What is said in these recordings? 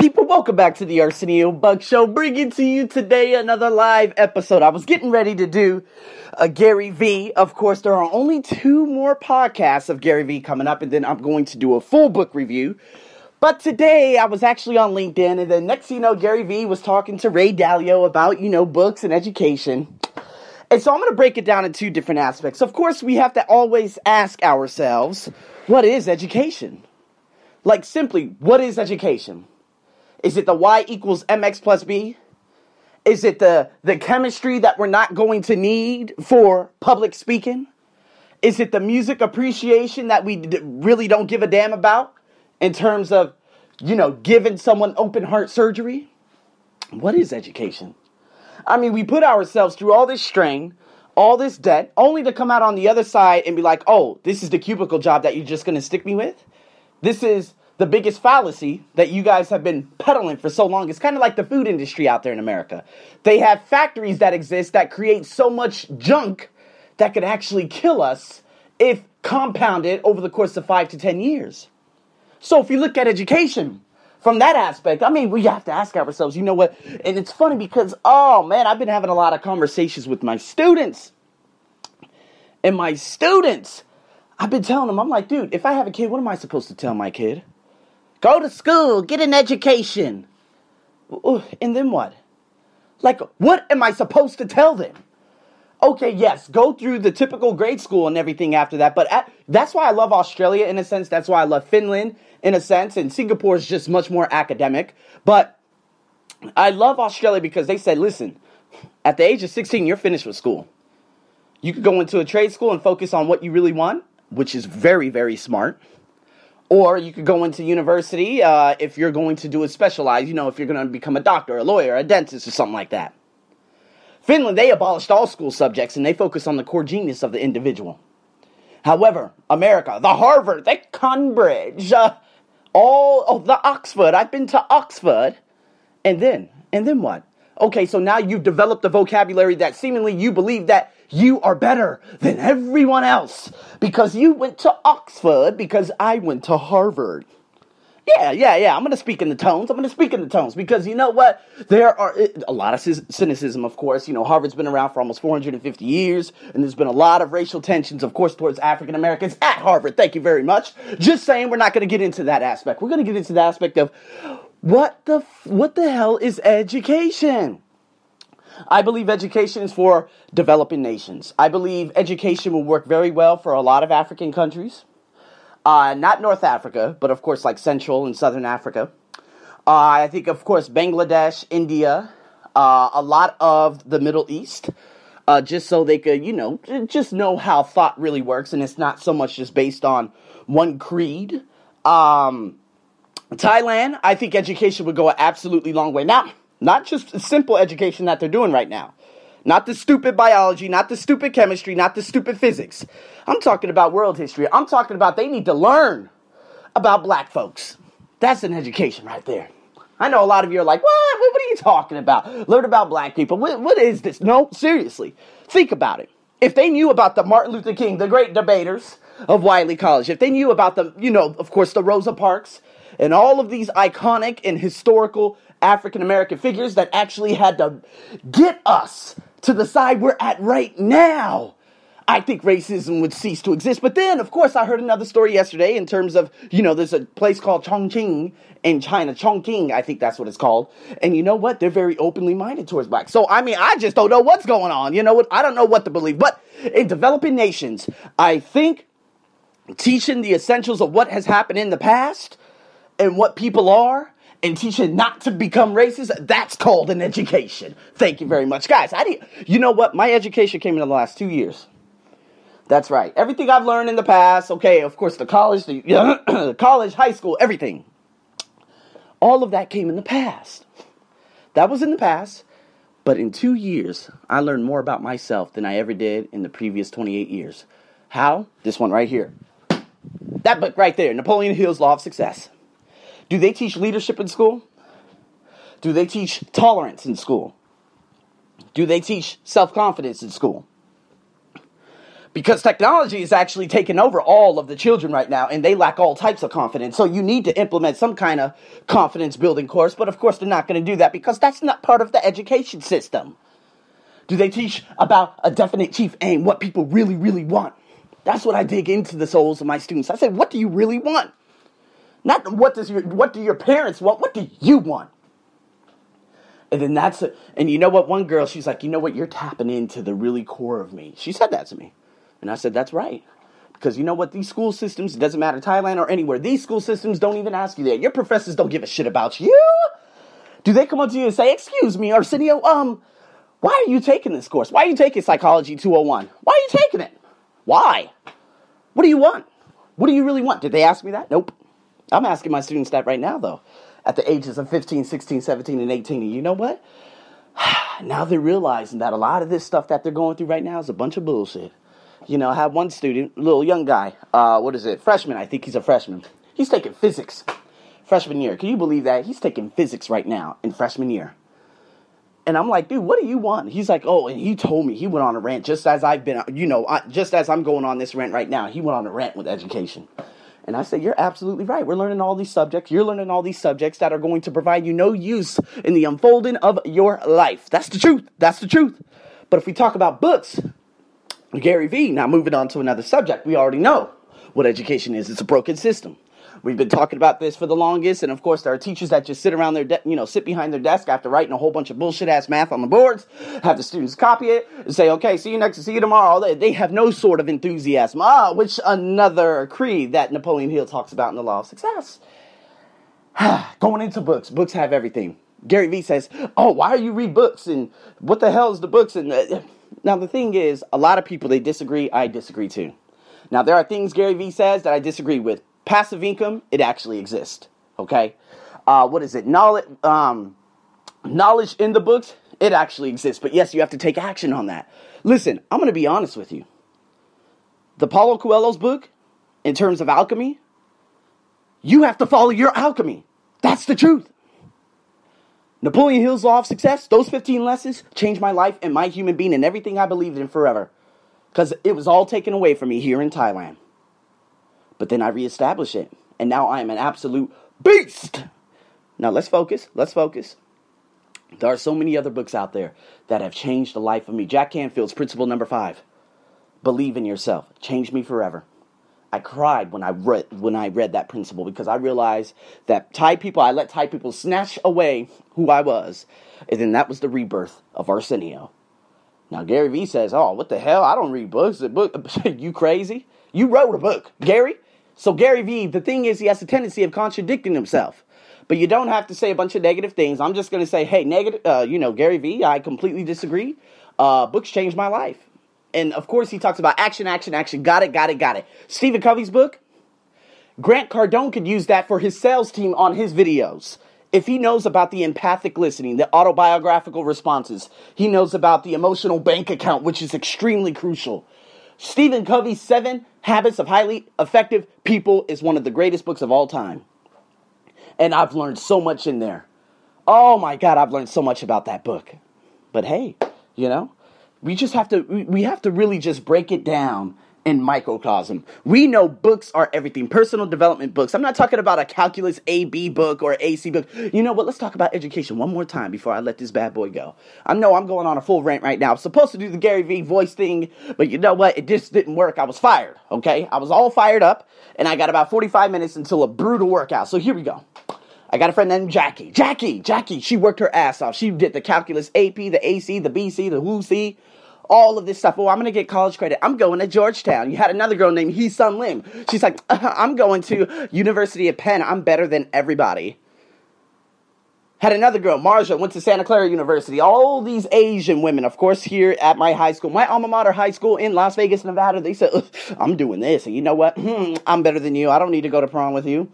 people, welcome back to the Arsenio Bug Show, bringing to you today another live episode. I was getting ready to do Gary Vee. Of course, there are only two more podcasts of Gary Vee coming up, and then I'm going to do a full book review. But today, I was actually on LinkedIn, and then next thing you know, Gary Vee was talking to Ray Dalio about, books and education. And so I'm going to break it down in two different aspects. Of course, we have to always ask ourselves, what is education? Like, simply, what is education? Is it the Y equals MX plus B? Is it the chemistry that we're not going to need for public speaking? Is it the music appreciation that we really don't give a damn about in terms of, giving someone open heart surgery? What is education? I mean, we put ourselves through all this strain, all this debt, only to come out on the other side and be like, oh, this is the cubicle job that you're just going to stick me with? This is the biggest fallacy that you guys have been peddling for so long. It's kind of like the food industry out there in America. They have factories that exist that create so much junk that could actually kill us if compounded over the course of 5 to 10 years. So if you look at education from that aspect, I mean, we have to ask ourselves, you know what? And it's funny because, oh man, I've been having a lot of conversations with my students. And my students, I've been telling them, I'm like, dude, if I have a kid, what am I supposed to tell my kid? Go to school, get an education. And then what? Like, what am I supposed to tell them? Okay, yes, go through the typical grade school and everything after that. But that's why I love Australia in a sense. That's why I love Finland in a sense. And Singapore is just much more academic. But I love Australia because they said, listen, at the age of 16, you're finished with school. You could go into a trade school and focus on what you really want, which is very, very smart. Or you could go into university if you're going to do it specialized, if you're going to become a doctor, a lawyer, a dentist, or something like that. Finland, they abolished all school subjects, and they focus on the core genius of the individual. However, America, the Harvard, the Cambridge, all of the Oxford. I've been to Oxford. And then what? Okay, so now you've developed a vocabulary that seemingly you believe that you are better than everyone else because you went to Oxford, because I went to Harvard. Yeah. I'm going to speak in the tones because you know what? There are a lot of cynicism, of course. Harvard's been around for almost 450 years, and there's been a lot of racial tensions, of course, towards African Americans at Harvard. Thank you very much. Just saying, we're not going to get into that aspect. We're going to get into the aspect of what the hell is education? I believe education is for developing nations. I believe education will work very well for a lot of African countries. Not North Africa, but of course like Central and Southern Africa. I think of course Bangladesh, India, a lot of the Middle East, just so they could, just know how thought really works and it's not so much just based on one creed. Thailand, I think education would go an absolutely long way. Now, not just simple education that they're doing right now. Not the stupid biology, not the stupid chemistry, not the stupid physics. I'm talking about world history. I'm talking about they need to learn about black folks. That's an education right there. I know a lot of you are like, what? What are you talking about? Learn about black people. What is this? No, seriously. Think about it. If they knew about the Martin Luther King, the great debaters of Wiley College, if they knew about the, of course, the Rosa Parks, and all of these iconic and historical African-American figures that actually had to get us to the side we're at right now, I think racism would cease to exist. But then, of course, I heard another story yesterday in terms of, there's a place called Chongqing in China. Chongqing, I think that's what it's called. And you know what? They're very openly minded towards blacks. So, I mean, I just don't know what's going on. You know what? I don't know what to believe. But in developing nations, I think teaching the essentials of what has happened in the past and what people are, and teaching not to become racist, that's called an education. Thank you very much. Guys, you know what? My education came in the last 2 years. That's right. Everything I've learned in the past, okay, of course, the college, high school, everything. All of that came in the past. That was in the past, but in 2 years, I learned more about myself than I ever did in the previous 28 years. How? This one right here. That book right there, Napoleon Hill's Law of Success. Do they teach leadership in school? Do they teach tolerance in school? Do they teach self-confidence in school? because technology is actually taking over all of the children right now, and they lack all types of confidence. So you need to implement some kind of confidence building course, but of course they're not going to do that because that's not part of the education system. Do they teach about a definite chief aim, what people really, really want? That's what I dig into the souls of my students. I say, what do you really want? Not what do your parents want? What do you want? And then and you know what? One girl, she's like, you know what? You're tapping into the really core of me. She said that to me. And I said, that's right. Because you know what? These school systems, it doesn't matter Thailand or anywhere, these school systems don't even ask you that. Your professors don't give a shit about you. Do they come up to you and say, excuse me, Arsenio, why are you taking this course? Why are you taking Psychology 201? Why are you taking it? Why? What do you want? What do you really want? Did they ask me that? Nope. I'm asking my students that right now, though, at the ages of 15, 16, 17, and 18. And you know what? Now they're realizing that a lot of this stuff that they're going through right now is a bunch of bullshit. You know, I have one student, little young guy, freshman, I think he's a freshman. He's taking physics freshman year. Can you believe that? He's taking physics right now in freshman year. And I'm like, dude, what do you want? He's like, oh, and he told me he went on a rant just as I've been, you know, just as I'm going on this rant right now. He went on a rant with education. And I said, you're absolutely right. We're learning all these subjects. You're learning all these subjects that are going to provide you no use in the unfolding of your life. That's the truth. That's the truth. But if we talk about books, Gary Vee, now moving on to another subject, we already know what education is. It's a broken system. We've been talking about this for the longest, and of course there are teachers that just sit around sit behind their desk after writing a whole bunch of bullshit-ass math on the boards, have the students copy it, and say, okay, see you tomorrow. They have no sort of enthusiasm, which another creed that Napoleon Hill talks about in The Law of Success. Going into books, books have everything. Gary Vee says, oh, why do you read books, and what the hell is the books? And now the thing is, a lot of people, they disagree, I disagree too. Now there are things Gary Vee says that I disagree with. Passive income, it actually exists, okay? Knowledge in the books, it actually exists. But yes, you have to take action on that. Listen, I'm going to be honest with you. The Paulo Coelho's book, in terms of alchemy, you have to follow your alchemy. That's the truth. Napoleon Hill's Law of Success, those 15 lessons changed my life and my human being and everything I believed in forever. Because it was all taken away from me here in Thailand. But then I reestablish it. And now I am an absolute beast. Now let's focus. Let's focus. There are so many other books out there that have changed the life of me. Jack Canfield's principle number 5. Believe in yourself. Changed me forever. I cried when I read that principle because I realized that I let Thai people snatch away who I was. And then that was the rebirth of Arsenio. Now Gary Vee says, oh, what the hell? I don't read books. You crazy? You wrote a book, Gary. So Gary Vee, the thing is, he has a tendency of contradicting himself. But you don't have to say a bunch of negative things. I'm just going to say, hey, Gary Vee, I completely disagree. Books changed my life. And, of course, he talks about action, action, action. Got it. Stephen Covey's book, Grant Cardone could use that for his sales team on his videos. If he knows about the empathic listening, the autobiographical responses, he knows about the emotional bank account, which is extremely crucial. Stephen Covey's 7 Habits of Highly Effective People is one of the greatest books of all time. And I've learned so much in there. Oh my God, I've learned so much about that book. But hey, you know, we have to really just break it down in microcosm. We know books are everything. Personal development books. I'm not talking about a calculus AB book or AC book. You know what? Let's talk about education one more time before I let this bad boy go. I know I'm going on a full rant right now. I'm supposed to do the Gary Vee voice thing, but you know what? It just didn't work. I was fired, okay? I was all fired up, and I got about 45 minutes until a brutal workout. So here we go. I got a friend named Jackie. Jackie, she worked her ass off. She did the calculus AP, the AC, the BC, the WC. All of this stuff. Oh, I'm going to get college credit. I'm going to Georgetown. You had another girl named He Sun Lim. She's like, I'm going to University of Penn. I'm better than everybody. Had another girl, Marja, went to Santa Clara University. All these Asian women, of course, here at my high school. My alma mater high school in Las Vegas, Nevada. They said, I'm doing this. And you know what? I'm better than you. I don't need to go to prom with you.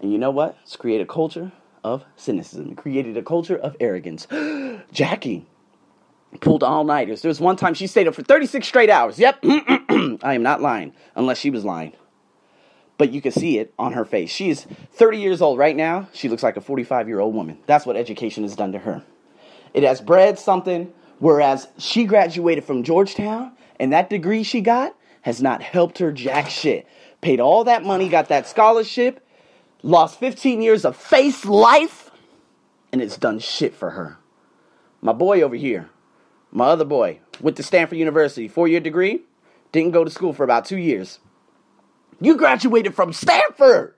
And you know what? It's created a culture of cynicism. It created a culture of arrogance. Jackie pulled all-nighters. There was one time she stayed up for 36 straight hours. Yep, I am not lying, unless she was lying. But you can see it on her face. She is 30 years old right now. She looks like a 45-year-old woman. That's what education has done to her. It has bred something, whereas she graduated from Georgetown, And that degree she got has not helped her jack shit. Paid all that money, got that scholarship, lost 15 years of face life, and it's done shit for her. My boy over here, my other boy, went to Stanford University, four-year degree, didn't go to school for about 2 years. You graduated from Stanford!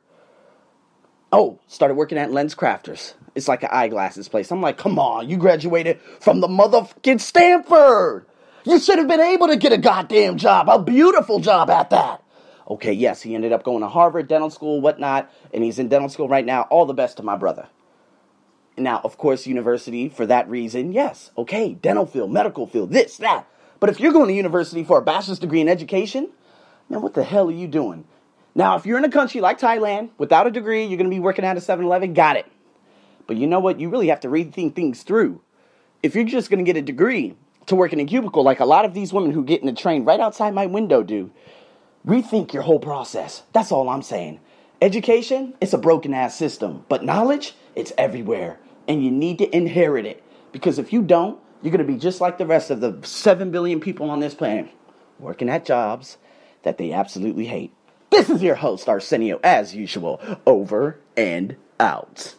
Oh, started working at Lens Crafters. It's like an eyeglasses place. I'm like, come on, you graduated from the motherfucking Stanford! You should have been able to get a goddamn job, a beautiful job at that. Okay, yes, he ended up going to Harvard, dental school, whatnot, and he's in dental school right now. All the best to my brother. Now, of course, university, for that reason, yes, okay, dental field, medical field, this, that. But if you're going to university for a bachelor's degree in education, man, what the hell are you doing? Now, if you're in a country like Thailand, without a degree, you're going to be working at a 7-Eleven, got it. But you know what? You really have to rethink things through. If you're just going to get a degree to work in a cubicle like a lot of these women who get in the train right outside my window do, rethink your whole process. That's all I'm saying. Education, it's a broken-ass system. But knowledge, it's everywhere. And you need to inherit it. Because if you don't, you're going to be just like the rest of the 7 billion people on this planet, working at jobs that they absolutely hate. This is your host, Arsenio, as usual, over and out.